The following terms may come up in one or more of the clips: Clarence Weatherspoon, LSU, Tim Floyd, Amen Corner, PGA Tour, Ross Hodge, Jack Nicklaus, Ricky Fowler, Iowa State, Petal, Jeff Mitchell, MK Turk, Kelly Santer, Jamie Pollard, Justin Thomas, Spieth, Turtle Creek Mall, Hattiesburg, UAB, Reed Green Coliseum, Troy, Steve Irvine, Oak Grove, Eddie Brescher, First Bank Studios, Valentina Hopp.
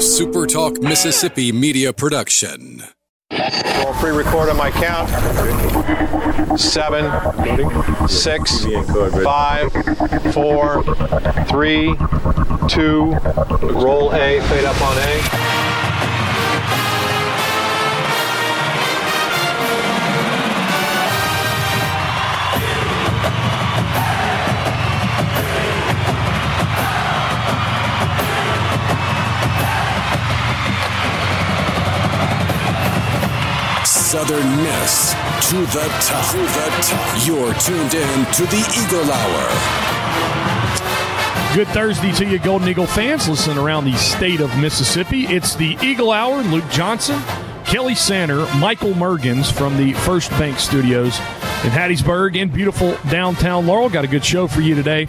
SuperTalk Mississippi Media Production. I'll pre-record on my count. 7, 6, 5, 4, 3, 2, roll A, fade up on A. Southern Miss to the top. You're tuned in to the Eagle Hour. Good Thursday to you, Golden Eagle fans. Listen around the state of Mississippi. It's the Eagle Hour. Luke Johnson, Kelly Santer, Michael Mergens from the First Bank Studios in Hattiesburg in beautiful downtown Laurel. Got a good show for you today.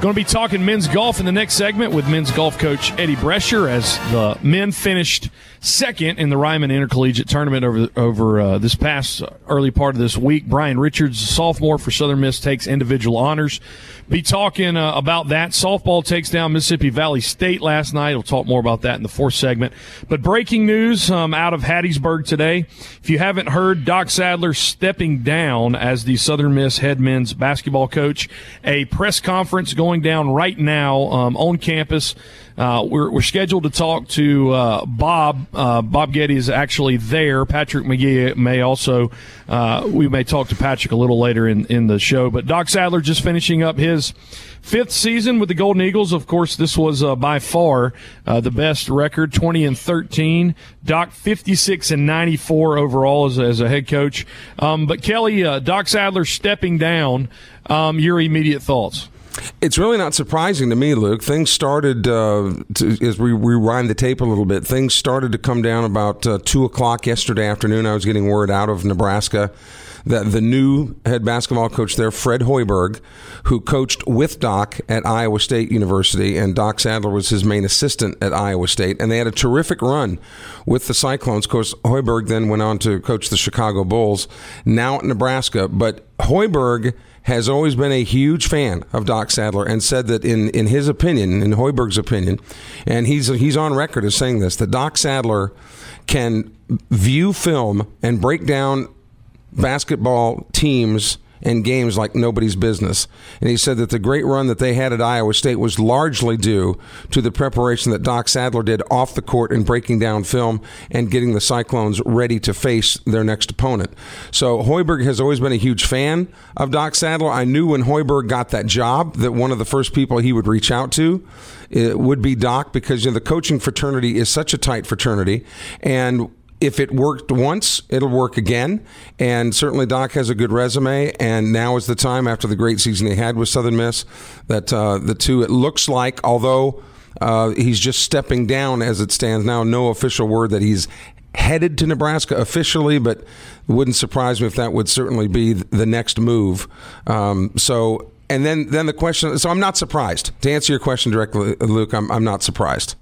Going to be talking men's golf in the next segment with men's golf coach Eddie Brescher as the men finished second in the Ryman Intercollegiate Tournament over this past early part of this week. Brian Richards, sophomore for Southern Miss, takes individual honors. Be talking about that. Softball takes down Mississippi Valley State last night. We'll talk more about that in the fourth segment. But breaking news out of Hattiesburg today. If you haven't heard, Doc Sadler stepping down as the Southern Miss head men's basketball coach. A press conference going down right now on campus. We're scheduled to talk to Bob. Bob Getty is actually there. Patrick McGee may also, we may talk to Patrick a little later in the show. But Doc Sadler just finishing up his 5th season with the Golden Eagles. Of course, this was by far the best record, 20-13. Doc 56-94 overall as a head coach. But Kelly, Doc Sadler stepping down. Your immediate thoughts? It's really not surprising to me, Luke. Things started, as we rewind the tape a little bit, things started to come down about 2 o'clock yesterday afternoon. I was getting word out of Nebraska that the new head basketball coach there, Fred Hoiberg, who coached with Doc at Iowa State University, and Doc Sadler was his main assistant at Iowa State, and they had a terrific run with the Cyclones. Of course, Hoiberg then went on to coach the Chicago Bulls, now at Nebraska. But Hoiberg has always been a huge fan of Doc Sadler and said that in his opinion, in Hoiberg's opinion, and he's on record as saying this, that Doc Sadler can view film and break down basketball teams and games like nobody's business. And he said that the great run that they had at Iowa State was largely due to the preparation that Doc Sadler did off the court and breaking down film and getting the Cyclones ready to face their next opponent. So Hoiberg has always been a huge fan of Doc Sadler. I knew when Hoiberg got that job that one of the first people he would reach out to would be Doc, because, you know, the coaching fraternity is such a tight fraternity, and if it worked once, it'll work again. And certainly Doc has a good resume. And now is the time, after the great season he had with Southern Miss, that the two, it looks like, although he's just stepping down as it stands now, no official word that he's headed to Nebraska officially, but it wouldn't surprise me if that would certainly be the next move. And then the question, so I'm not surprised. To answer your question directly, Luke, I'm not surprised.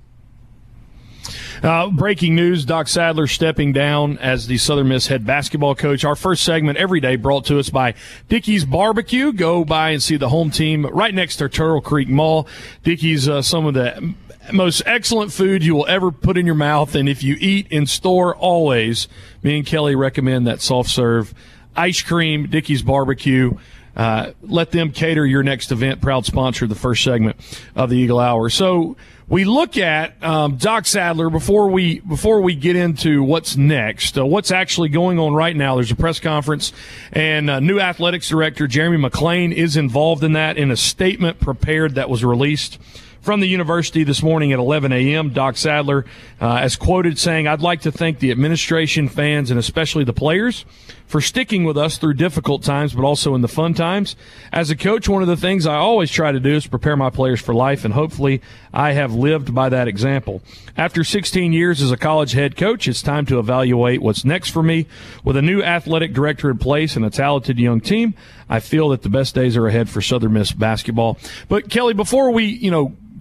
Breaking news, Doc Sadler stepping down as the Southern Miss head basketball coach. Our first segment every day brought to us by Dickey's Barbecue. Go by and see the home team right next to Turtle Creek Mall. Dickey's some of the most excellent food you will ever put in your mouth. And if you eat in store, always, me and Kelly recommend that soft serve ice cream, Dickey's Barbecue. Let them cater your next event. Proud sponsor of the first segment of the Eagle Hour. So we look at Doc Sadler before we get into what's next. What's actually going on right now? There's a press conference, and new athletics director Jeremy McClain is involved in that. In a statement prepared that was released from the university this morning at 11 a.m., Doc Sadler is quoted saying, "I'd like to thank the administration, fans, and especially the players for sticking with us through difficult times, but also in the fun times. As a coach, one of the things I always try to do is prepare my players for life, and hopefully I have lived by that example. After 16 years as a college head coach, it's time to evaluate what's next for me. With a new athletic director in place and a talented young team, I feel that the best days are ahead for Southern Miss basketball." But Kelly, before we,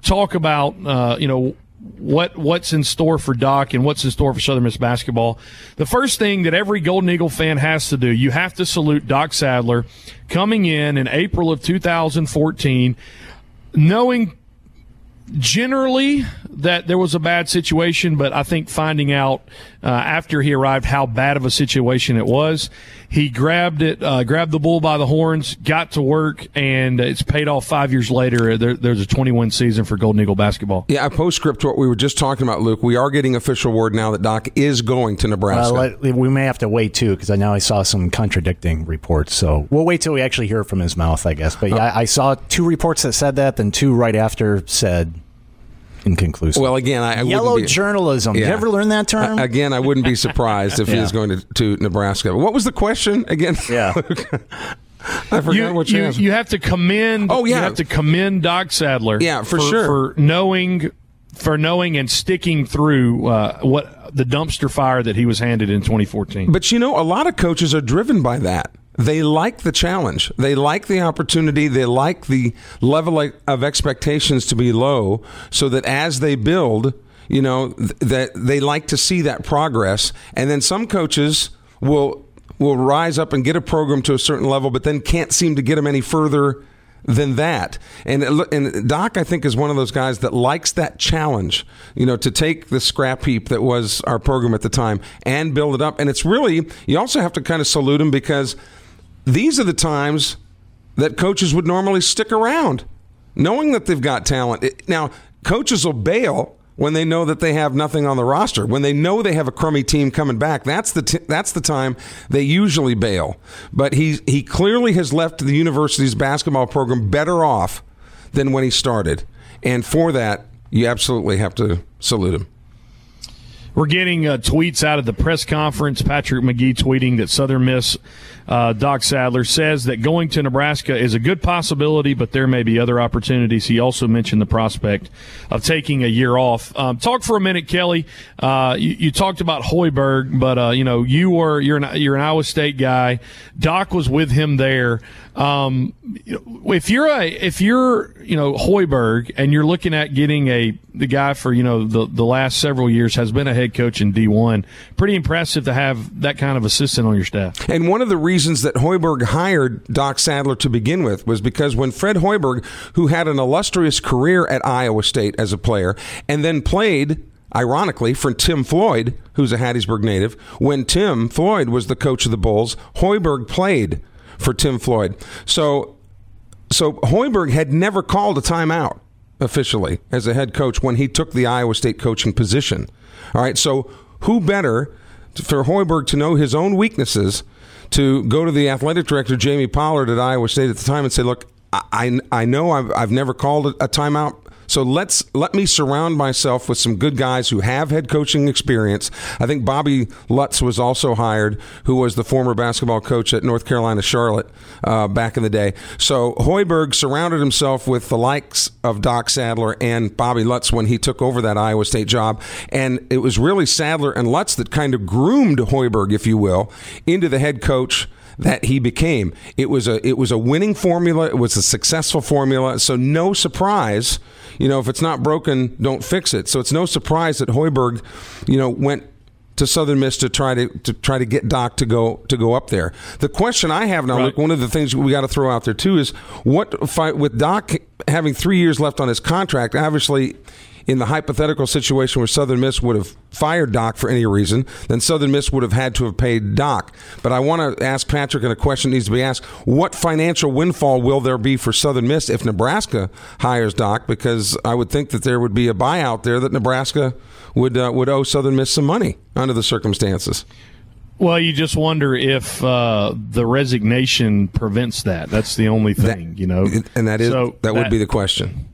talk about, what's in store for Doc and what's in store for Southern Miss basketball, the first thing that every Golden Eagle fan has to do, you have to salute Doc Sadler coming in April of 2014, knowing generally that there was a bad situation, but I think finding out after he arrived how bad of a situation it was, he grabbed the bull by the horns, got to work, and it's paid off 5 years later. There's a 21 season for Golden Eagle basketball. Yeah, a postscript to what we were just talking about, Luke. We are getting official word now that Doc is going to Nebraska. We may have to wait, too, because I know I saw some contradicting reports. So we'll wait till we actually hear from his mouth, I guess. But yeah, I saw two reports that said that, then two right after said inconclusive. Well, again, I yellow wouldn't be, journalism. Yeah. Did you ever learn that term? Again, I wouldn't be surprised if he is going to Nebraska. What was the question again? Yeah. I forgot what you asked. You have to commend. Oh yeah, you have to commend Doc Sadler. Yeah, for sure, for knowing and sticking through what the dumpster fire that he was handed in 2014. But you know, a lot of coaches are driven by that. They like the challenge. They like the opportunity. They like the level of expectations to be low so that as they build, you know, that they like to see that progress. And then some coaches will rise up and get a program to a certain level, but then can't seem to get them any further than that. And Doc, I think, is one of those guys that likes that challenge, you know, to take the scrap heap that was our program at the time and build it up. And it's really, you also have to kind of salute him, because these are the times that coaches would normally stick around, knowing that they've got talent. Now, coaches will bail when they know that they have nothing on the roster, when they know they have a crummy team coming back. That's the time they usually bail. But he clearly has left the university's basketball program better off than when he started. And for that, you absolutely have to salute him. We're getting tweets out of the press conference. Patrick McGee tweeting that Southern Miss Doc Sadler says that going to Nebraska is a good possibility, but there may be other opportunities. He also mentioned the prospect of taking a year off. Talk for a minute, Kelly. You talked about Hoiberg, but you know, you're an Iowa State guy. Doc was with him there. If you're Hoiberg and you're looking at getting the guy for, you know, the last several years has been a head coach in D1, pretty impressive to have that kind of assistant on your staff. And one of the reasons that Hoiberg hired Doc Sadler to begin with was because when Fred Hoiberg, who had an illustrious career at Iowa State as a player and then played, ironically, for Tim Floyd, who's a Hattiesburg native, when Tim Floyd was the coach of the Bulls, Hoiberg played for Tim Floyd. So Hoiberg had never called a timeout officially as a head coach when he took the Iowa State coaching position. All right, so who better for Hoiberg to know his own weaknesses to go to the athletic director, Jamie Pollard, at Iowa State at the time and say, look, I know I've never called a timeout, so let me surround myself with some good guys who have head coaching experience. I think Bobby Lutz was also hired, who was the former basketball coach at North Carolina Charlotte back in the day. So Hoiberg surrounded himself with the likes of Doc Sadler and Bobby Lutz when he took over that Iowa State job. And it was really Sadler and Lutz that kind of groomed Hoiberg, if you will, into the head coach that he became. It was a winning formula. It was a successful formula. So no surprise, you know, if it's not broken, don't fix it. So it's no surprise that Hoiberg, you know, went to Southern Miss to try to get Doc to go up there. The question I have now, right, Luke, one of the things we got to throw out there too is what fight with Doc having 3 years left on his contract. Obviously, in the hypothetical situation where Southern Miss would have fired Doc for any reason, then Southern Miss would have had to have paid Doc. But I want to ask Patrick, and a question needs to be asked, what financial windfall will there be for Southern Miss if Nebraska hires Doc? Because I would think that there would be a buyout there that Nebraska would owe Southern Miss some money under the circumstances. Well, you just wonder if the resignation prevents that. That's the only thing, you know. And that would be the question.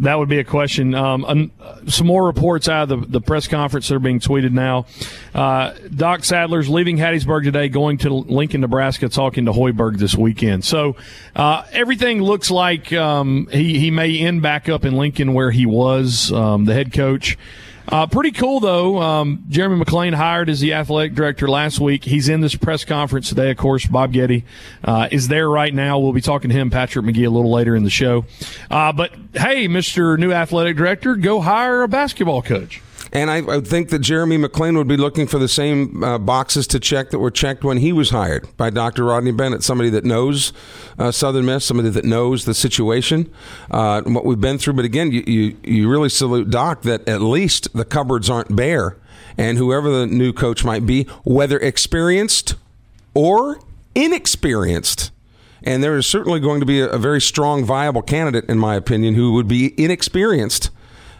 That would be a question. Some more reports out of the press conference that are being tweeted now. Doc Sadler's leaving Hattiesburg today, going to Lincoln, Nebraska, talking to Hoiberg this weekend. So everything looks like he may end back up in Lincoln where he was the head coach. Pretty cool, though. Jeremy McClain hired as the athletic director last week. He's in this press conference today, of course. Bob Getty is there right now. We'll be talking to him, Patrick McGee, a little later in the show. But, hey, Mr. New Athletic Director, go hire a basketball coach. And I think that Jeremy McClain would be looking for the same boxes to check that were checked when he was hired by Dr. Rodney Bennett, somebody that knows Southern Miss, somebody that knows the situation, and what we've been through. But again, you really salute Doc that at least the cupboards aren't bare, and whoever the new coach might be, whether experienced or inexperienced. And there is certainly going to be a very strong, viable candidate, in my opinion, who would be inexperienced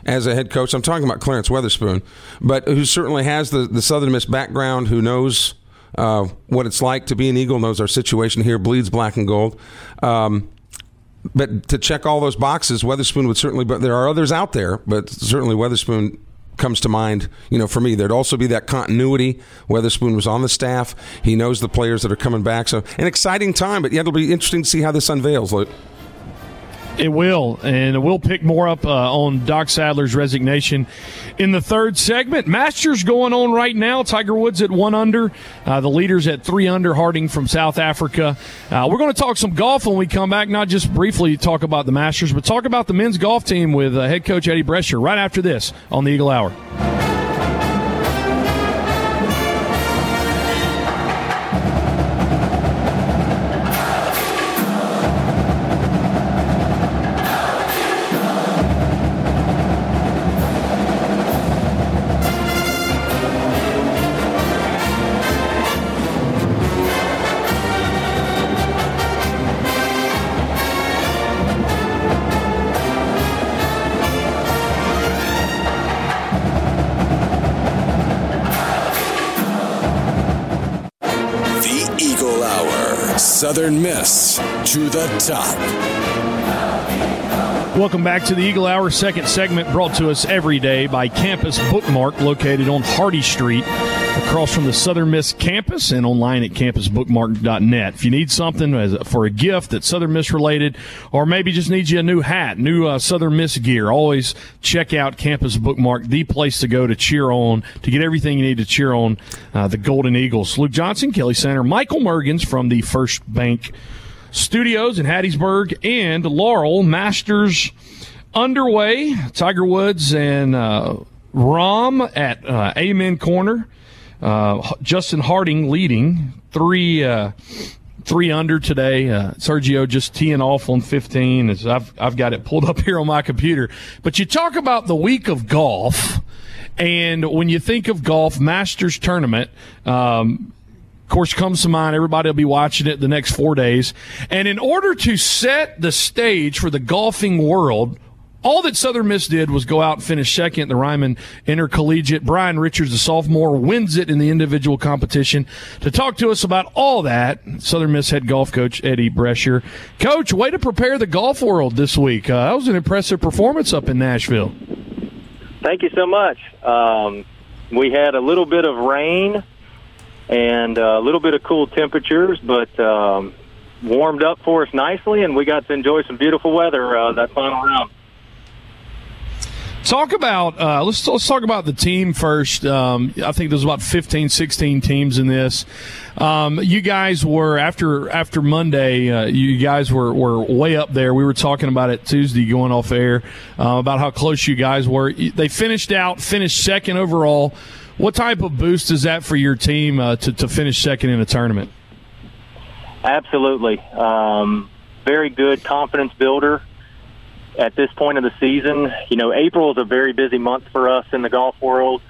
as a head coach. I'm talking about Clarence Weatherspoon, but who certainly has the Southern Miss background, who knows what it's like to be an Eagle, knows our situation here, bleeds black and gold. But to check all those boxes, Weatherspoon would certainly, but there are others out there, but certainly Weatherspoon comes to mind, you know, for me. There'd also be that continuity. Weatherspoon was on the staff. He knows the players that are coming back. So an exciting time, but yeah, it'll be interesting to see how this unveils, Luke. It will, and we'll pick more up on Doc Sadler's resignation in the third segment. Masters going on right now. Tiger Woods at 1 under. The leaders at 3 under, Harding from South Africa. We're going to talk some golf when we come back, not just briefly talk about the Masters, but talk about the men's golf team with head coach Eddie Brescher right after this on the Eagle Hour. Southern Miss to the top. Welcome back to the Eagle Hour, second segment brought to us every day by Campus Bookmark, located on Hardy Street, across from the Southern Miss campus, and online at campusbookmark.net. If you need something for a gift that's Southern Miss related, or maybe just need you a new hat, new Southern Miss gear, always check out Campus Bookmark, the place to go to cheer on, to get everything you need to cheer on the Golden Eagles. Luke Johnson, Kelly Sander, Michael Mergens from the First Bank Studios in Hattiesburg and Laurel. Masters underway. Tiger Woods and Rom at Amen Corner. Justin Harding leading three under today. Sergio just teeing off on 15. As I've got it pulled up here on my computer. But you talk about the week of golf, and when you think of golf, Masters tournament, of course, comes to mind. Everybody will be watching it the next 4 days. And in order to set the stage for the golfing world, all that Southern Miss did was go out and finish second in the Ryman Intercollegiate. Brian Richards, the sophomore, wins it in the individual competition. To talk to us about all that, Southern Miss head golf coach Eddie Brescher. Coach, way to prepare the golf world this week. That was an impressive performance up in Nashville. Thank you so much. We had a little bit of rain and a little bit of cool temperatures, but warmed up for us nicely, and we got to enjoy some beautiful weather that final round. Talk about let's talk about the team first. I think there's about 15, 16 teams in this. You guys were after Monday. You guys were way up there. We were talking about it Tuesday going off air about how close you guys were. They finished second overall. What type of boost is that for your team to finish second in a tournament? Absolutely, very good confidence builder. At this point of the season, you know, April is a very busy month for us in the golf world.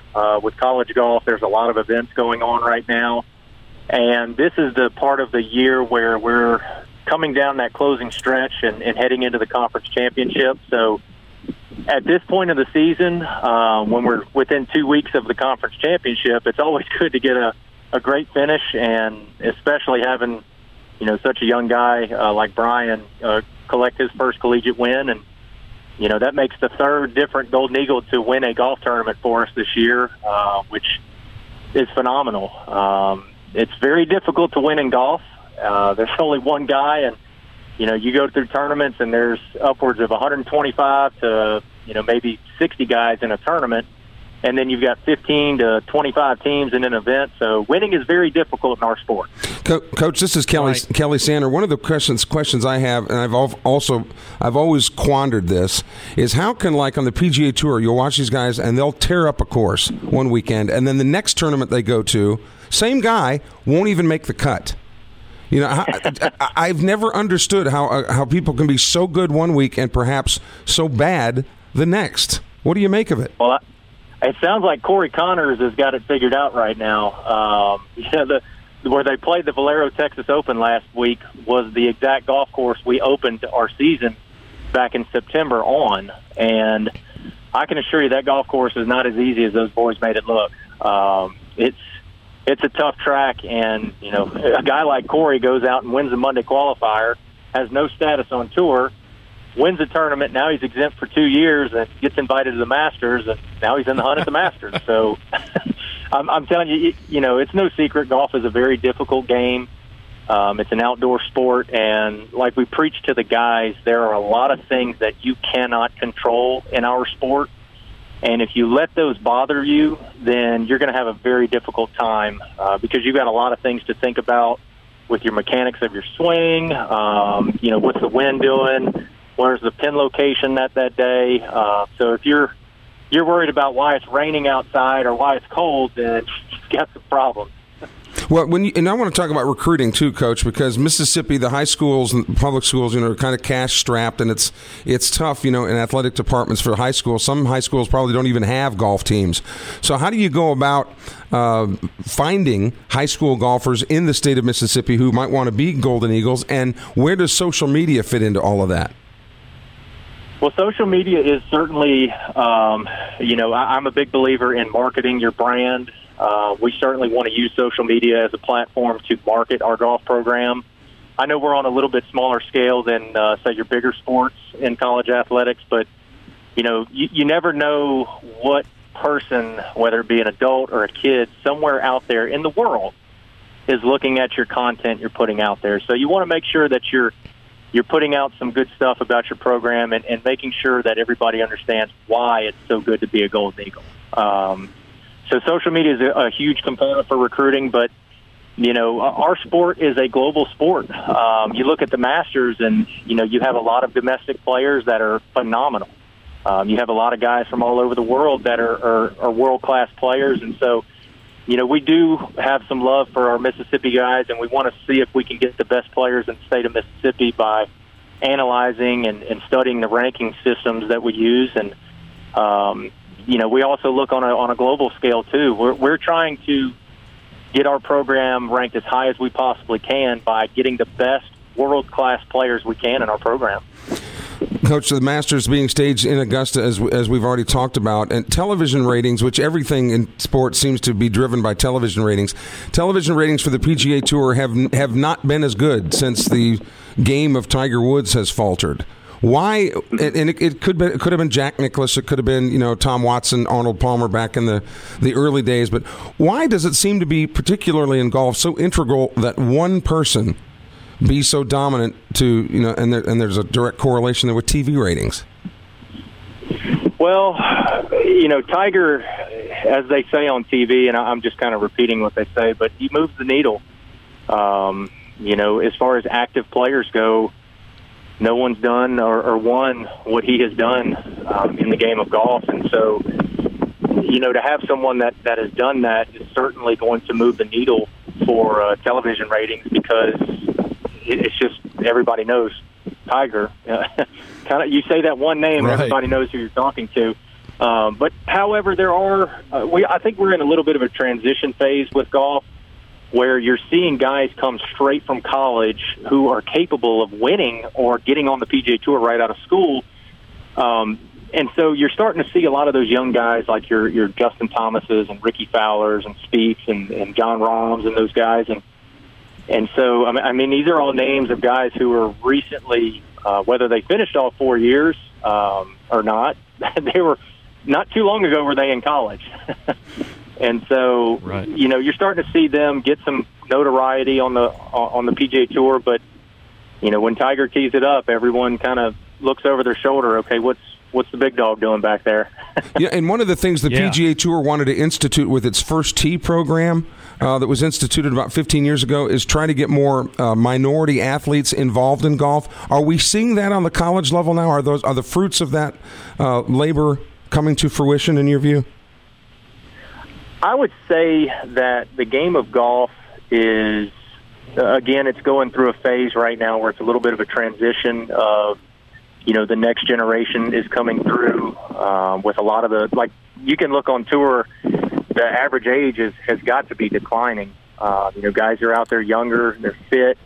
With college golf, there's a lot of events going on right now. And this is the part of the year where we're coming down that closing stretch and heading into the conference championship. So at this point of the season, when we're within 2 weeks of the conference championship, it's always good to get a great finish, and especially having, you know, such a young guy like Brian collect his first collegiate win. And you know, that makes the third different Golden Eagle to win a golf tournament for us this year, which is phenomenal. It's very difficult to win in golf. There's only one guy, and, you know, you go through tournaments and there's upwards of 125 to, you know, maybe 60 guys in a tournament. and then you've got 15 to 25 teams in an event. So winning is very difficult in our sport. Coach, this is Kelly right. Kelly Sander. One of the questions I have, and I've always quandered this, is how can, like on the PGA Tour, you'll watch these guys and they'll tear up a course one weekend, and then the next tournament they go to, same guy won't even make the cut. You know, I've never understood how people can be so good one week and perhaps so bad the next. What do you make of it? Well, it sounds like Corey Conners has got it figured out right now. Where they played the Valero Texas Open last week was the exact golf course we opened our season back in September on, and I can assure you that golf course is not as easy as those boys made it look. It's a tough track, and you know, a guy like Corey goes out and wins the Monday qualifier, has no status on tour, wins the tournament. Now he's exempt for 2 years and gets invited to the Masters, and now he's in the hunt at the Masters. So I'm telling you, you know, it's no secret. Golf is a very difficult game. It's an outdoor sport, and like we preach to the guys, there are a lot of things that you cannot control in our sport. And if you let those bother you, then you're going to have a very difficult time because you've got a lot of things to think about with your mechanics of your swing, you know, what's the wind doing, where's the pin location that day. So if you're worried about why it's raining outside or why it's cold, then you've got some problems. Well, and I want to talk about recruiting too, Coach, because Mississippi, the high schools and public schools, you know, are kind of cash strapped, and it's tough, you know, in athletic departments for high schools. Some high schools probably don't even have golf teams. So how do you go about finding high school golfers in the state of Mississippi who might want to be Golden Eagles, and where does social media fit into all of that? Well, social media is certainly, you know, I'm a big believer in marketing your brand. We certainly want to use social media as a platform to market our golf program. I know we're on a little bit smaller scale than, say, your bigger sports in college athletics, but, you know, you never know what person, whether it be an adult or a kid, somewhere out there in the world is looking at your content you're putting out there. So you want to make sure that you're putting out some good stuff about your program and making sure that everybody understands why it's so good to be a Golden Eagle. So social media is a huge component for recruiting, but, you know, our sport is a global sport. You look at the Masters and, you know, you have a lot of domestic players that are phenomenal. You have a lot of guys from all over the world that are world-class players. And so, you know, we do have some love for our Mississippi guys, and we want to see if we can get the best players in the state of Mississippi by analyzing and studying the ranking systems that we use. And, you know, we also look on a global scale, too. We're trying to get our program ranked as high as we possibly can by getting the best world-class players we can in our program. Coach, the Masters being staged in Augusta, as we've already talked about, and television ratings, which everything in sports seems to be driven by television ratings. Television ratings for the PGA Tour have not been as good since the game of Tiger Woods has faltered. Why? And it could have been Jack Nicklaus. It could have been, you know, Tom Watson, Arnold Palmer back in the early days. But why does it seem to be, particularly in golf, so integral that one person be so dominant to, you know, and there's a direct correlation there with TV ratings? Well, you know, Tiger, as they say on TV, and I'm just kind of repeating what they say, but he moves the needle. You know, as far as active players go, no one's done or won what he has done in the game of golf. And so, you know, to have someone that has done that is certainly going to move the needle for television ratings, because it's just everybody knows Tiger. Kind of, you say that one name, right. Everybody knows who you're talking to. But, however, there are I think we're in a little bit of a transition phase with golf, where you're seeing guys come straight from college who are capable of winning or getting on the PGA Tour right out of school. And so you're starting to see a lot of those young guys like your Justin Thomases and Ricky Fowlers and Spieths and John Rahms and those guys. And so, I mean, these are all names of guys who are recently, whether they finished all 4 years or not, they were not too long ago were they in college. And so, right. You know, you're starting to see them get some notoriety on the PGA Tour. But, you know, when Tiger tees it up, everyone kind of looks over their shoulder. Okay, what's what's the big dog doing back there? Yeah, and one of the things the PGA Tour wanted to institute with its first tee program that was instituted about 15 years ago is trying to get more minority athletes involved in golf. Are we seeing that on the college level now? Are the fruits of that labor coming to fruition in your view? I would say that the game of golf is, again, it's going through a phase right now where it's a little bit of a transition of, you know, the next generation is coming through with a lot of the, like, you can look on tour, the average age has got to be declining. You know, guys are out there younger, they're fit.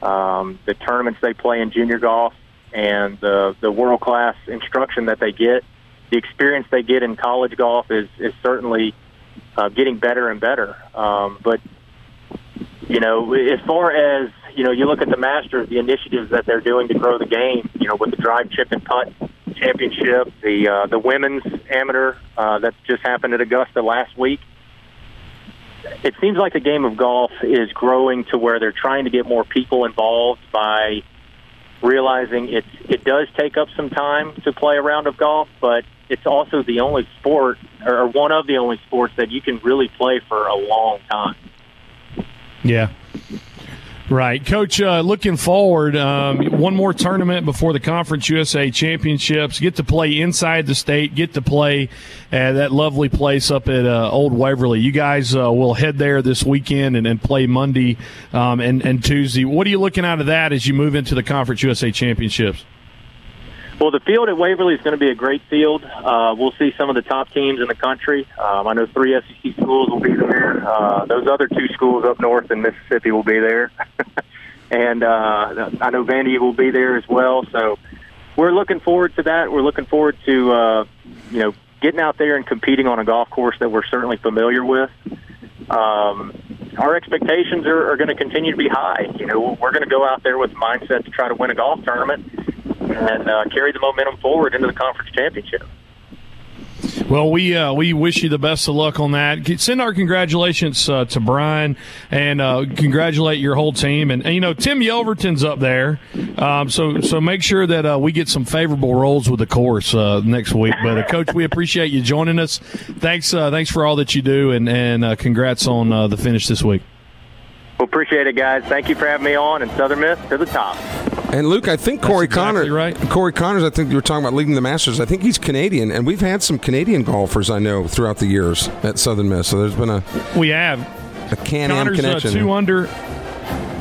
The tournaments they play in junior golf and the world-class instruction that they get, the experience they get in college golf is certainly getting better and better. But, you know, as far as, you know, you look at the Masters, the initiatives that they're doing to grow the game, you know, with the drive, chip, and putt championship, the women's amateur that's just happened at Augusta last week. It seems like the game of golf is growing to where they're trying to get more people involved by realizing it does take up some time to play a round of golf, but it's also the only sport, or one of the only sports, that you can really play for a long time. Yeah. Right. Coach, looking forward, one more tournament before the Conference USA Championships. Get to play inside the state. Get to play at that lovely place up at Old Waverly. You guys will head there this weekend and play Monday and Tuesday. What are you looking out of that as you move into the Conference USA Championships? Well, the field at Waverly is going to be a great field. We'll see some of the top teams in the country. I know 3 SEC schools will be there. Those other 2 schools up north in Mississippi will be there. And I know Vandy will be there as well. So we're looking forward to that. We're looking forward to, you know, getting out there and competing on a golf course that we're certainly familiar with. Our expectations are going to continue to be high. You know, we're going to go out there with the mindset to try to win a golf tournament and carry the momentum forward into the conference championship. Well, we wish you the best of luck on that. Send our congratulations to Brian and congratulate your whole team. And you know, Tim Yelverton's up there, so make sure that we get some favorable rolls with the course next week. But, Coach, we appreciate you joining us. Thanks for all that you do, and congrats on the finish this week. Well, appreciate it, guys. Thank you for having me on, and Southern Miss to the top. And, Luke, I think Corey Conners, I think you were talking about leading the Masters. I think he's Canadian, and we've had some Canadian golfers, I know, throughout the years at Southern Miss. So there's been a Can-Am connection. 2 under.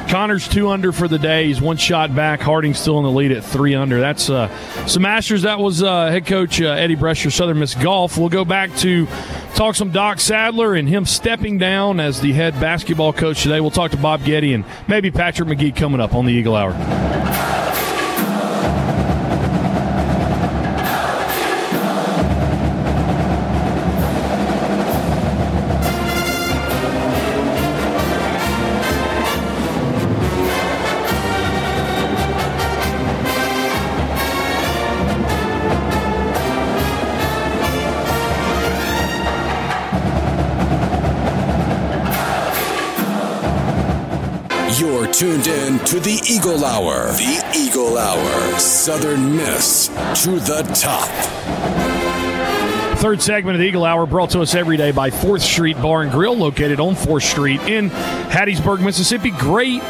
Conners 2 under for the day. He's 1 shot back. Harding's still in the lead at 3 under. That's some Masters. That was head coach Eddie Brescher, Southern Miss Golf. We'll go back to talk some Doc Sadler and him stepping down as the head basketball coach today. We'll talk to Bob Getty and maybe Patrick McGee coming up on the Eagle Hour. Tuned in to the Eagle Hour. The Eagle Hour. Southern Miss to the top. Third segment of the Eagle Hour brought to us every day by 4th Street Bar and Grill, located on 4th Street in Hattiesburg, Mississippi. Great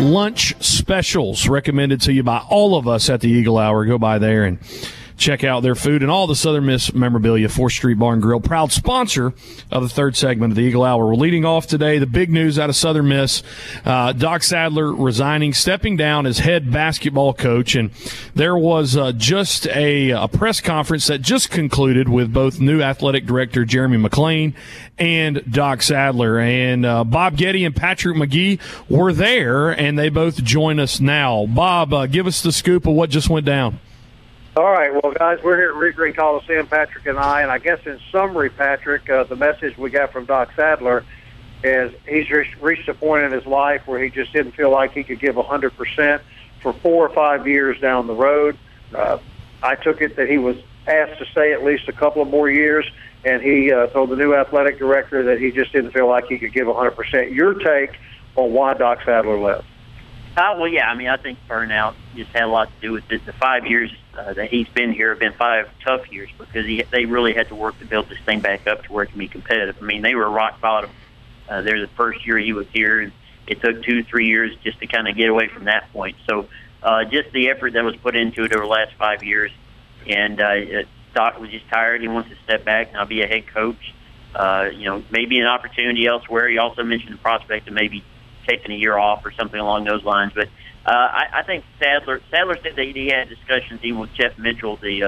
lunch specials recommended to you by all of us at the Eagle Hour. Go by there and check out their food and all the Southern Miss memorabilia. 4th Street Bar and Grill, proud sponsor of the third segment of the Eagle Hour. We're leading off today. The big news out of Southern Miss, Doc Sadler resigning, stepping down as head basketball coach. And there was just a press conference that just concluded with both new athletic director Jeremy McClain and Doc Sadler. And Bob Getty and Patrick McGee were there, and they both join us now. Bob, give us the scoop of what just went down. All right, well, guys, we're here at Reed Green Coliseum, Patrick and I guess in summary, Patrick, the message we got from Doc Sadler is he's reached a point in his life where he just didn't feel like he could give 100% for 4 or 5 years down the road. I took it that he was asked to stay at least a couple of more years, and he told the new athletic director that he just didn't feel like he could give 100%. Your take on why Doc Sadler left? Well, yeah, I mean, I think burnout just had a lot to do with it. The 5 years that he's been here have been 5 tough years, because they really had to work to build this thing back up to where it can be competitive. I mean, they were rock bottom there the first year he was here, and it took 2-3 years just to kind of get away from that point. So just the effort that was put into it over the last 5 years, and Doc was just tired. He wants to step back and I'll be a head coach. You know, maybe an opportunity elsewhere. He also mentioned the prospect of maybe taking a year off or something along those lines. But I think Sadler said that he had discussions even with Jeff Mitchell, who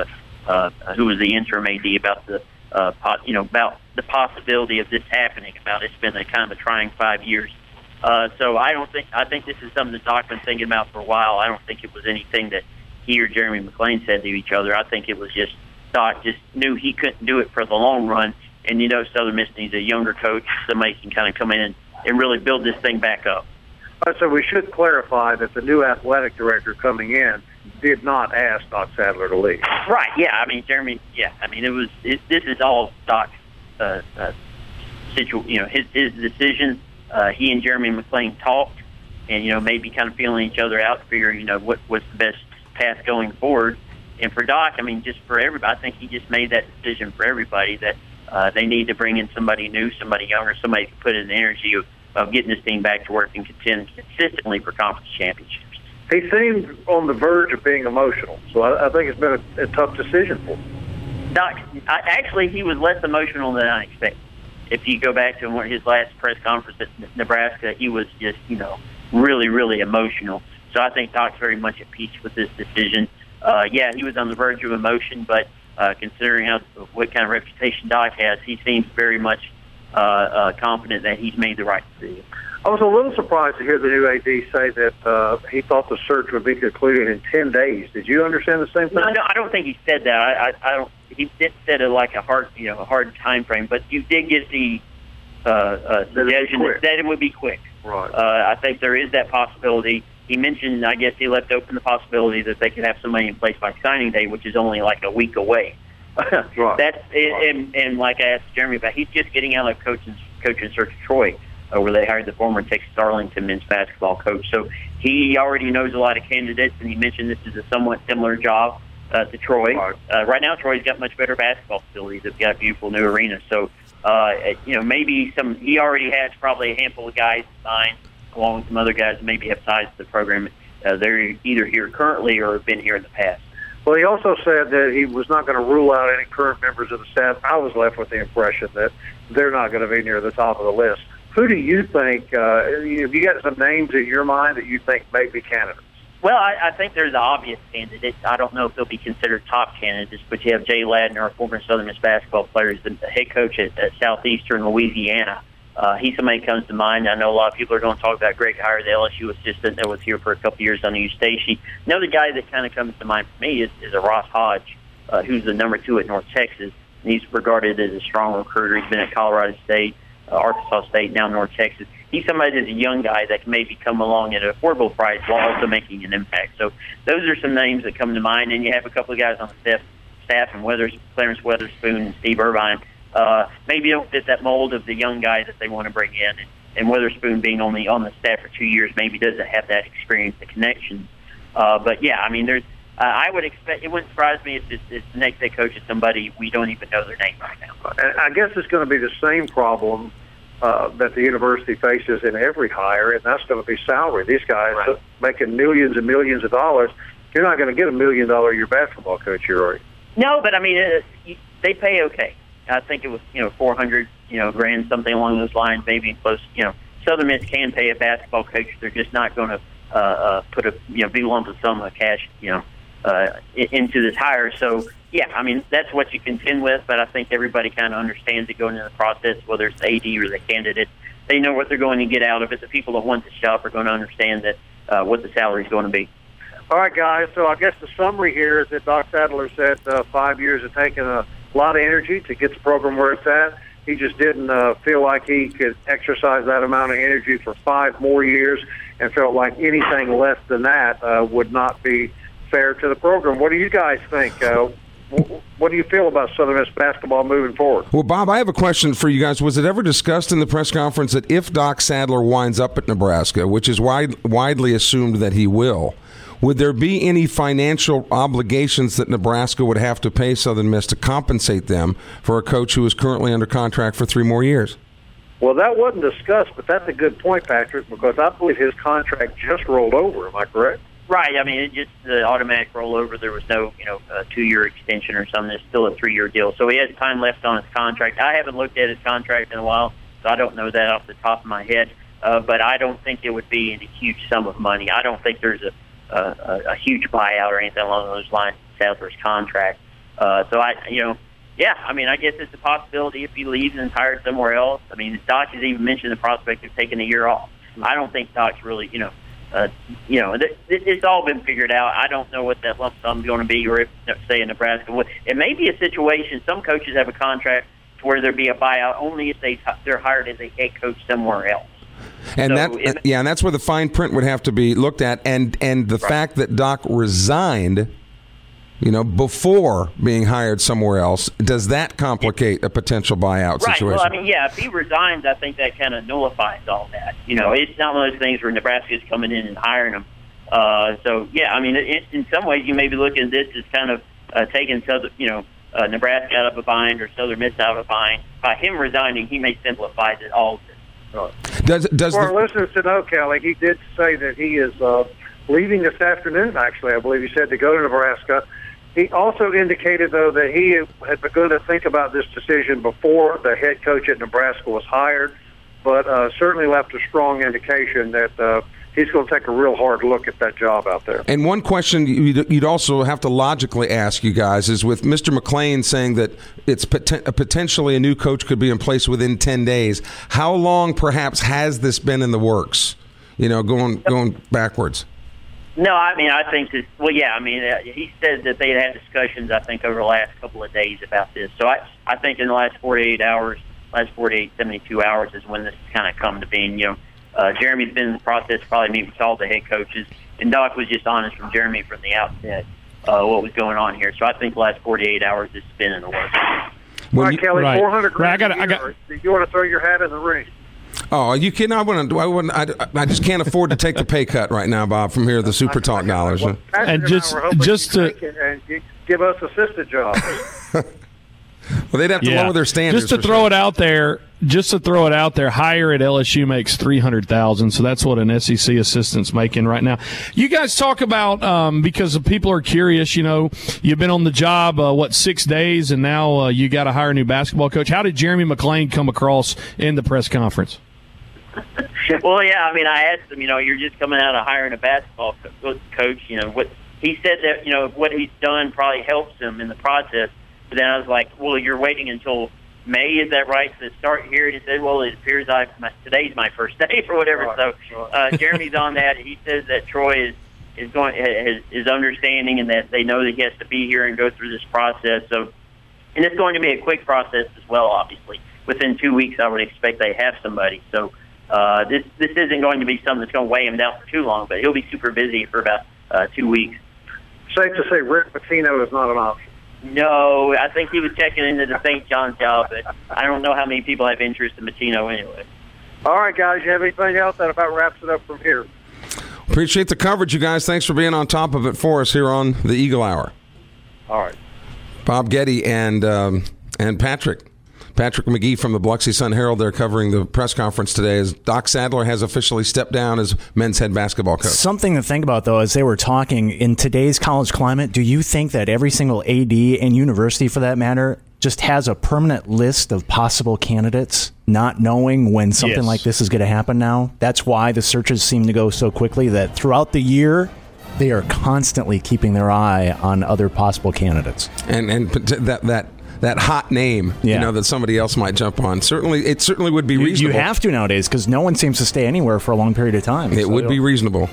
was the interim AD, about the about the possibility of this happening. About it's been a kind of a trying 5 years. So I think this is something that Doc's been thinking about for a while. I don't think it was anything that he or Jeremy McClain said to each other. I think it was just Doc just knew he couldn't do it for the long run. And you know, Southern Miss needs a younger coach, somebody can kind of come in and really build this thing back up. So we should clarify that the new athletic director coming in did not ask Doc Sadler to leave. Right? Yeah. I mean, Jeremy. Yeah. I mean, this is all Doc's situation. You know, his decision. He and Jeremy McClain talked, and you know, maybe kind of feeling each other out, figuring what's the best path going forward. And for Doc, I mean, just for everybody, I think he just made that decision for everybody that they need to bring in somebody new, somebody younger, somebody to put in the energy of getting this team back to work and contend consistently for conference championships. He seemed on the verge of being emotional, so I think it's been a tough decision for him. Doc, actually, he was less emotional than I expected. If you go back to his last press conference at Nebraska, he was just, you know, really, really emotional. So I think Doc's very much at peace with this decision. Yeah, he was on the verge of emotion, but considering what kind of reputation Doc has, he seems very much confident that he's made the right decision. I was a little surprised to hear the new AD say that he thought the search would be concluded in 10 days. Did you understand the same thing? No, I don't think he said that. I don't. He did said it like a hard time frame, but you did get the suggestion that it would be quick. Right. I think there is that possibility. He mentioned, I guess he left open the possibility that they could have somebody in place by signing day, which is only like a week away. Right. That's it, right. And like I asked Jeremy about, he's just getting out of coaching search of Troy, where they hired the former Texas Arlington men's basketball coach. So he already knows a lot of candidates, and he mentioned this is a somewhat similar job to Troy. Right. Right now, Troy's got much better basketball facilities. They've got a beautiful new arena. So maybe he already has probably a handful of guys signed, along with some other guys maybe have ties to the program. They're either here currently or have been here in the past. Well, he also said that he was not going to rule out any current members of the staff. I was left with the impression that they're not going to be near the top of the list. Who do you think, have you got some names in your mind that you think may be candidates? Well, I think there's the obvious candidates. I don't know if they'll be considered top candidates, but you have Jay Ladner, a former Southern Miss basketball player, is the head coach at Southeastern Louisiana. He's somebody that comes to mind. I know a lot of people are going to talk about Greg Heyer, the LSU assistant that was here for a couple of years on UStation. Another guy that kind of comes to mind for me is a Ross Hodge, who's the number 2 at North Texas, and he's regarded as a strong recruiter. He's been at Colorado State, Arkansas State, now North Texas. He's somebody that's a young guy that can maybe come along at an affordable price while also making an impact. So those are some names that come to mind, and you have a couple of guys on the staff, and Clarence Weatherspoon and Steve Irvine, maybe don't fit that mold of the young guy that they want to bring in, and Weatherspoon being only on the staff for 2 years maybe doesn't have that experience, the connections. But yeah, I mean, there's. I would expect it wouldn't surprise me if the next head coach is somebody we don't even know their name right now. And I guess it's going to be the same problem that the university faces in every hire, and that's going to be salary. These guys right. making millions and millions of dollars. You're not going to get $1 million a year basketball coach here, are you? No, but I mean, they pay okay. I think it was, $400, grand, something along those lines, maybe close. Southern Miss can pay a basketball coach. They're just not going to put a big lump of sum of cash, into this hire. So yeah, I mean that's what you contend with. But I think everybody kind of understands it going into the process, whether it's the AD or the candidate. They know what they're going to get out of it. The people that want this job are going to understand that what the salary is going to be. All right, guys. So I guess the summary here is that Doc Sadler said 5 years of taking a lot of energy to get the program where it's at. He just didn't feel like he could exercise that amount of energy for 5 more years, and felt like anything less than that would not be fair to the program. What do you guys think? What do you feel about Southern Miss basketball moving forward? Well, Bob, I have a question for you guys. Was it ever discussed in the press conference that if Doc Sadler winds up at Nebraska, which is widely assumed that he will, would there be any financial obligations that Nebraska would have to pay Southern Miss to compensate them for a coach who is currently under contract for 3 more years? Well, that wasn't discussed, but that's a good point, Patrick, because I believe his contract just rolled over. Am I correct? Right. I mean, it's just the automatic rollover. There was no, two-year extension or something. It's still a 3-year deal. So he has time left on his contract. I haven't looked at his contract in a while, so I don't know that off the top of my head. But I don't think it would be in a huge sum of money. I don't think there's a huge buyout or anything along those lines in Sadler's contract. I guess it's a possibility if he leaves and is hired somewhere else. I mean, Doc has even mentioned the prospect of taking a year off. I don't think Doc's really, it's all been figured out. I don't know what that lump sum is going to be, or if, say, in Nebraska. It may be a situation, some coaches have a contract to where there'd be a buyout only if they're hired as a head coach somewhere else. And that's where the fine print would have to be looked at. And the fact that Doc resigned, before being hired somewhere else, does that complicate a potential buyout situation? Right. Well, if he resigns, I think that kind of nullifies all that. It's not one of those things where Nebraska's coming in and hiring him. In some ways, you may be looking at this as kind of taking Southern, Nebraska out of a bind or Southern Miss out of a bind. By him resigning, he may simplify it all. Does for our listeners to know, Kelly, he did say that he is leaving this afternoon, actually, I believe he said, to go to Nebraska. He also indicated, though, that he had begun to think about this decision before the head coach at Nebraska was hired, but certainly left a strong indication that he's going to take a real hard look at that job out there. And one question you'd also have to logically ask you guys is, with Mr. McClain saying that it's potentially a new coach could be in place within 10 days, how long perhaps has this been in the works, going backwards? No, I think that, he said that they had discussions, I think, over the last couple of days about this. So I think in the last 48 hours, 72 hours is when this kind of come to being, Jeremy's been in the process of probably meeting with all the head coaches, and Doc was just honest from Jeremy from the outset what was going on here. So I think the last 48 hours it's been in the works. Well, all right, Kelly, right. 400 grand do you want to throw your hat in the ring? Oh, are you kidding? I just can't afford to take the pay cut right now, Bob, from here, the Super Talk dollars. Well, and give us assistant jobs. Well, they'd have to lower their standards. Just to throw it out there, Heyer at LSU makes $300,000, so that's what an SEC assistant's making right now. You guys talk about, because people are curious, you've been on the job, 6 days, and now you got to hire a new basketball coach. How did Jeremy McClain come across in the press conference? Well, I asked him, you're just coming out of hiring a basketball coach, what he said that, what he's done probably helps him in the process. But then I was like, well, you're waiting until May, is that right, to start here? And he said, well, it appears today's my first day or whatever. Right, so Jeremy's on that. He says that Troy is understanding and that they know that he has to be here and go through this process. So, and it's going to be a quick process as well, obviously. Within 2 weeks, I would expect they have somebody. So this isn't going to be something that's going to weigh him down for too long, but he'll be super busy for about 2 weeks. Safe to say Rick Pitino is not an option. No, I think he was checking into the St. John's job, but I don't know how many people have interest in Matino anyway. All right, guys, you have anything else? That about wraps it up from here. Appreciate the coverage, you guys. Thanks for being on top of it for us here on the Eagle Hour. All right. Bob Getty and Patrick. Patrick McGee from the Biloxi Sun-Herald, they're covering the press conference today as Doc Sadler has officially stepped down as men's head basketball coach. Something to think about, though, as they were talking, in today's college climate, do you think that every single AD and university, for that matter, just has a permanent list of possible candidates, not knowing when something like this is going to happen now? That's why the searches seem to go so quickly, that throughout the year, they are constantly keeping their eye on other possible candidates. And that hot name, that somebody else might jump on. Certainly, it certainly would be reasonable. You have to nowadays because no one seems to stay anywhere for a long period of time. It would be reasonable.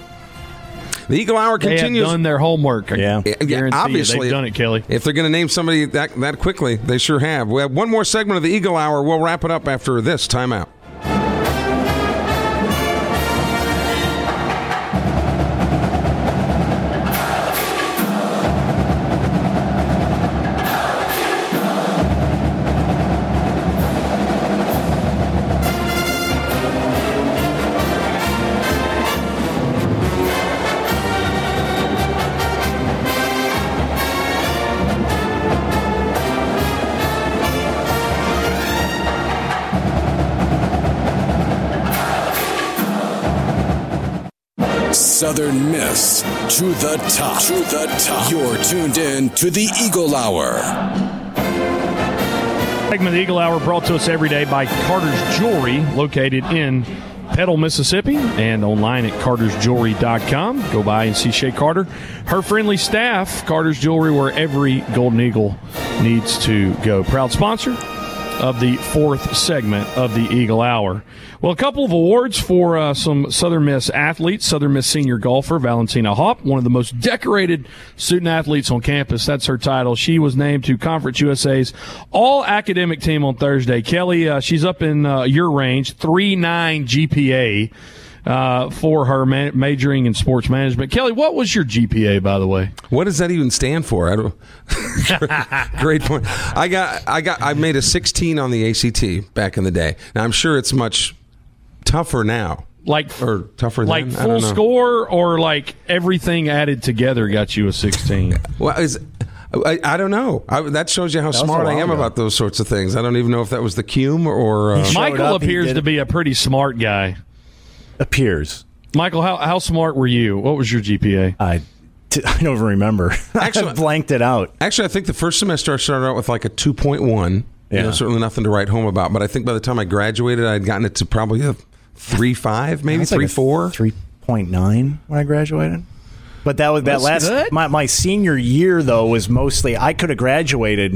The Eagle Hour continues. They have done their homework. Yeah, obviously. They've done it, Kelly. If they're going to name somebody that quickly, they sure have. We have one more segment of the Eagle Hour. We'll wrap it up after this timeout. Southern Miss to the top. To the top. You're tuned in to the Eagle Hour. Segment of the Eagle Hour brought to us every day by Carter's Jewelry, located in Petal, Mississippi, and online at cartersjewelry.com. Go by and see Shea Carter, her friendly staff, Carter's Jewelry, where every Golden Eagle needs to go. Proud sponsor of the fourth segment of the Eagle Hour. Well, a couple of awards for some Southern Miss athletes. Southern Miss senior golfer Valentina Hopp, one of the most decorated student athletes on campus. That's her title. She was named to Conference USA's all-academic team on Thursday. Kelly, she's up in your range, 3.9 GPA for her majoring in sports management. Kelly, what was your GPA, by the way? What does that even stand for? I don't. Great point. I made a 16 on the ACT back in the day. Now I'm sure it's much tougher now. Like full score or like everything added together got you a 16. Well, I don't know. That shows you how smart I am about those sorts of things. I don't even know if that was the cume or. Michael appears to be a pretty smart guy. Appears. Michael, how smart were you? What was your GPA? I don't even remember. Actually, I blanked it out. Actually, I think the first semester I started out with like a 2.1. Yeah. You know, certainly nothing to write home about. But I think by the time I graduated, I'd gotten it to probably a 3.5, maybe 3.4. Like 3.9 when I graduated. But that was my senior year, though, was mostly I could have graduated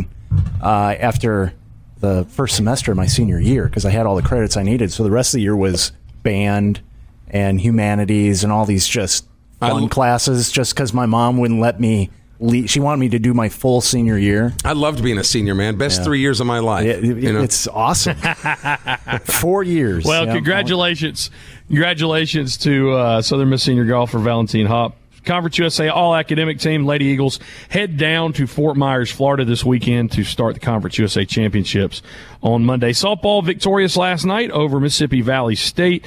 after the first semester of my senior year because I had all the credits I needed. So the rest of the year was band and humanities and all these just fun classes just because my mom wouldn't let me leave. She wanted me to do my full senior year. I loved being a senior, man. Best 3 years of my life. It's awesome. 4 years. Well, Congratulations to Southern Miss senior golfer Valentina Hopp. Conference USA all-academic team, Lady Eagles, head down to Fort Myers, Florida this weekend to start the Conference USA Championships on Monday. Softball victorious last night over Mississippi Valley State.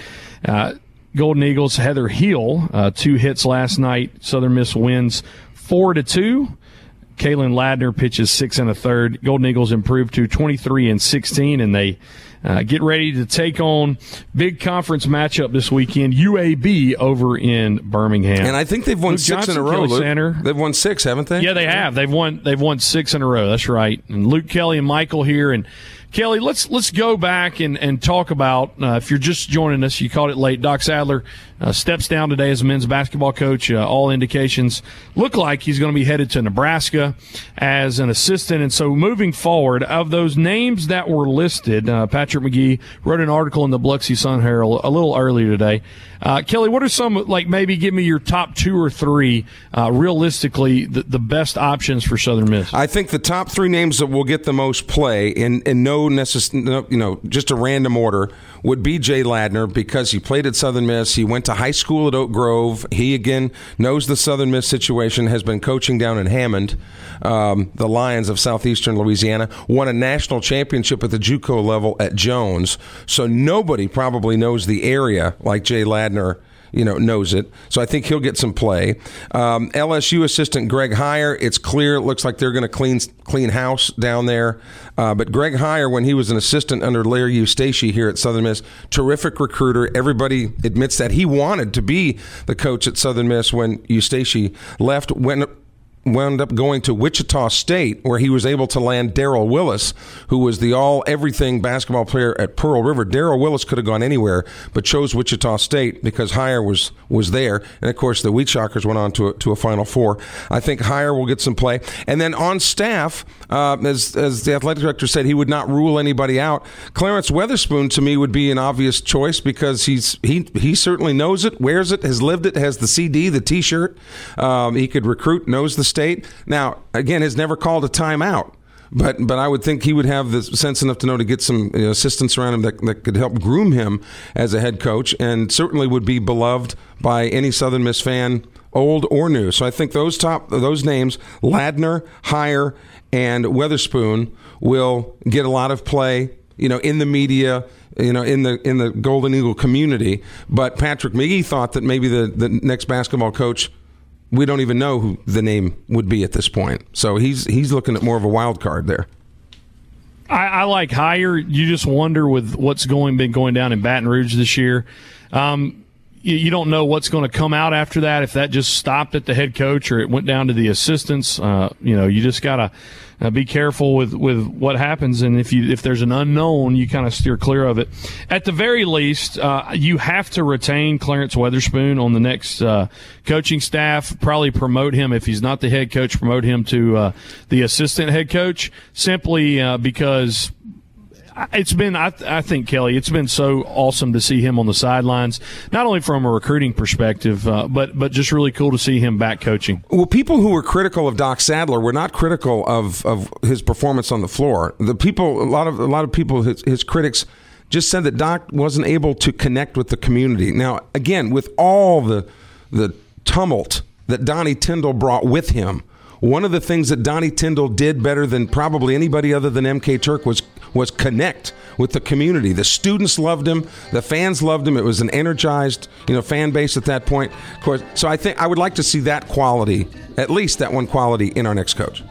Golden Eagles, Heather Hill, 2 hits last night. Southern Miss wins 4-2. Kaylin Ladner pitches 6 1/3. Golden Eagles improved to 23-16, and they get ready to take on big conference matchup this weekend, UAB over in Birmingham. And I think they've won 6 in a row. They've won 6, haven't they? Yeah, they have. They've won 6 in a row. That's right. And Luke Kelly and Michael here. And Kelly, let's go back and talk about, if you're just joining us, you caught it late, Doc Sadler steps down today as a men's basketball coach. All indications look like he's going to be headed to Nebraska as an assistant. And so moving forward, of those names that were listed, Patrick McGee wrote an article in the Biloxi Sun-Herald a little earlier today. Kelly, what are some, like maybe give me your top 2 or 3, realistically, the best options for Southern Miss? I think the top 3 names that will get the most play in no necessary, you know, just a random order would be Jay Ladner because he played at Southern Miss. He went to high school at Oak Grove. He, again, knows the Southern Miss situation, has been coaching down in Hammond, the Lions of Southeastern Louisiana, won a national championship at the JUCO level at Jones. So nobody probably knows the area like Jay Ladner, you know, knows it. So I think he'll get some play. LSU assistant Greg Heyer, it's clear. It looks like they're going to clean house down there. But Greg Heyer, when he was an assistant under Larry Eustachy here at Southern Miss, terrific recruiter. Everybody admits that he wanted to be the coach at Southern Miss when Eustachy left, wound up going to Wichita State, where he was able to land Daryl Willis, who was the all-everything basketball player at Pearl River. Daryl Willis could have gone anywhere, but chose Wichita State because Heyer was there. And, of course, the Wheat Shockers went on to a Final Four. I think Heyer will get some play. And then on staff, as the athletic director said, he would not rule anybody out. Clarence Weatherspoon, to me, would be an obvious choice because he certainly knows it, wears it, has lived it, has the CD, the T-shirt. He could recruit, knows the state. Now, again, has never called a timeout, but I would think he would have the sense enough to know to get some assistants around him that could help groom him as a head coach, and certainly would be beloved by any Southern Miss fan, old or new. So I think those names, Ladner, Heyer, and Weatherspoon, will get a lot of play, you know, in the media, you know, in the Golden Eagle community. But Patrick McGee thought that maybe the next basketball coach, we don't even know who the name would be at this point. So he's looking at more of a wild card there. I like Heyer. You just wonder with what's been going down in Baton Rouge this year. you don't know what's going to come out after that, if that just stopped at the head coach or it went down to the assistants. You just got to be careful with what happens. And if there's an unknown, you kind of steer clear of it. At the very least, you have to retain Clarence Weatherspoon on the next coaching staff. Probably promote him. If he's not the head coach, promote him to the assistant head coach, simply because – it's been, I think, Kelly, it's been so awesome to see him on the sidelines, not only from a recruiting perspective, but just really cool to see him back coaching. Well, people who were critical of Doc Sadler were not critical of his performance on the floor. The people, a lot of people, his critics, just said that Doc wasn't able to connect with the community. Now, again, with all the tumult that Donnie Tyndall brought with him, one of the things that Donnie Tyndall did better than probably anybody other than MK Turk was connect with the community. The students loved him. The fans loved him. It was an energized, fan base at that point. Of course, so I think I would like to see that quality, at least that one quality, in our next coach.